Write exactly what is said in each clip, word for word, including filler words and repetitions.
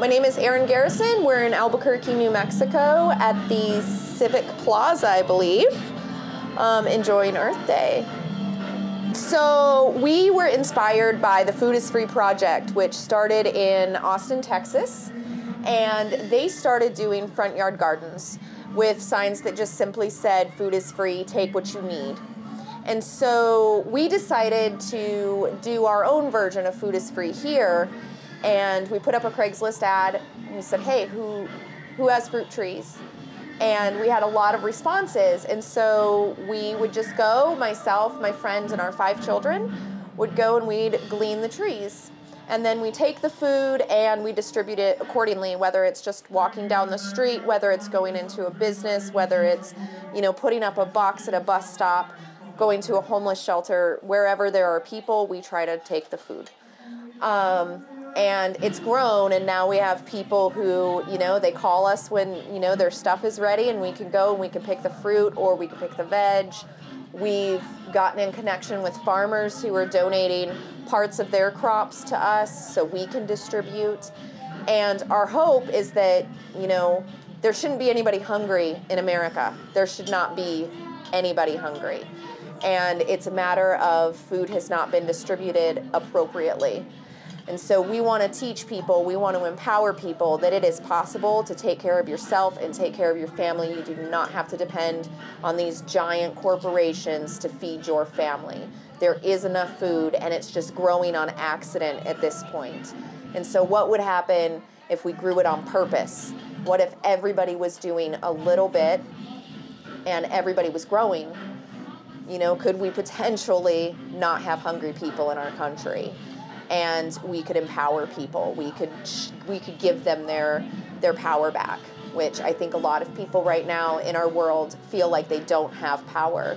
My name is Erin Garrison. We're in Albuquerque, New Mexico at the Civic Plaza, I believe, um, enjoying Earth Day. So we were inspired by the Food Is Free project, which started in Austin, Texas, and they started doing front yard gardens with signs that just simply said, "Food is free, take what you need." And so we decided to do our own version of Food Is Free here, and we put up a Craigslist ad, and we said, "Hey, who who has fruit trees?" And we had a lot of responses, and so we would just go, myself, my friends, and our five children would go and we'd glean the trees. And then we take the food and we distribute it accordingly, whether it's just walking down the street, whether it's going into a business, whether it's, you know, putting up a box at a bus stop, going to a homeless shelter. Wherever there are people, we try to take the food. Um, and it's grown, and now we have people who, you know, they call us when, you know, their stuff is ready, and we can go and we can pick the fruit or we can pick the veg. We've gotten in connection with farmers who are donating parts of their crops to us so we can distribute. And our hope is that, you know, there shouldn't be anybody hungry in America. There should not be anybody hungry. And it's a matter of food has not been distributed appropriately. And so we want to teach people, we want to empower people that it is possible to take care of yourself and take care of your family. You do not have to depend on these giant corporations to feed your family. There is enough food, and it's just growing on accident at this point. And so what would happen if we grew it on purpose? What if everybody was doing a little bit and everybody was growing? You know, could we potentially not have hungry people in our country? And we could empower people. We could we could give them their their power back, which I think a lot of people right now in our world feel like they don't have power.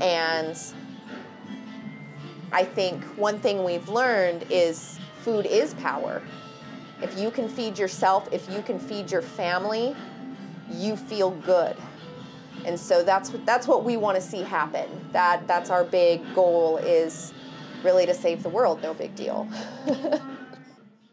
And I think one thing we've learned is food is power. If you can feed yourself, if you can feed your family, you feel good. And so that's what that's what we want to see happen. That that's our big goal, is really to save the world, no big deal.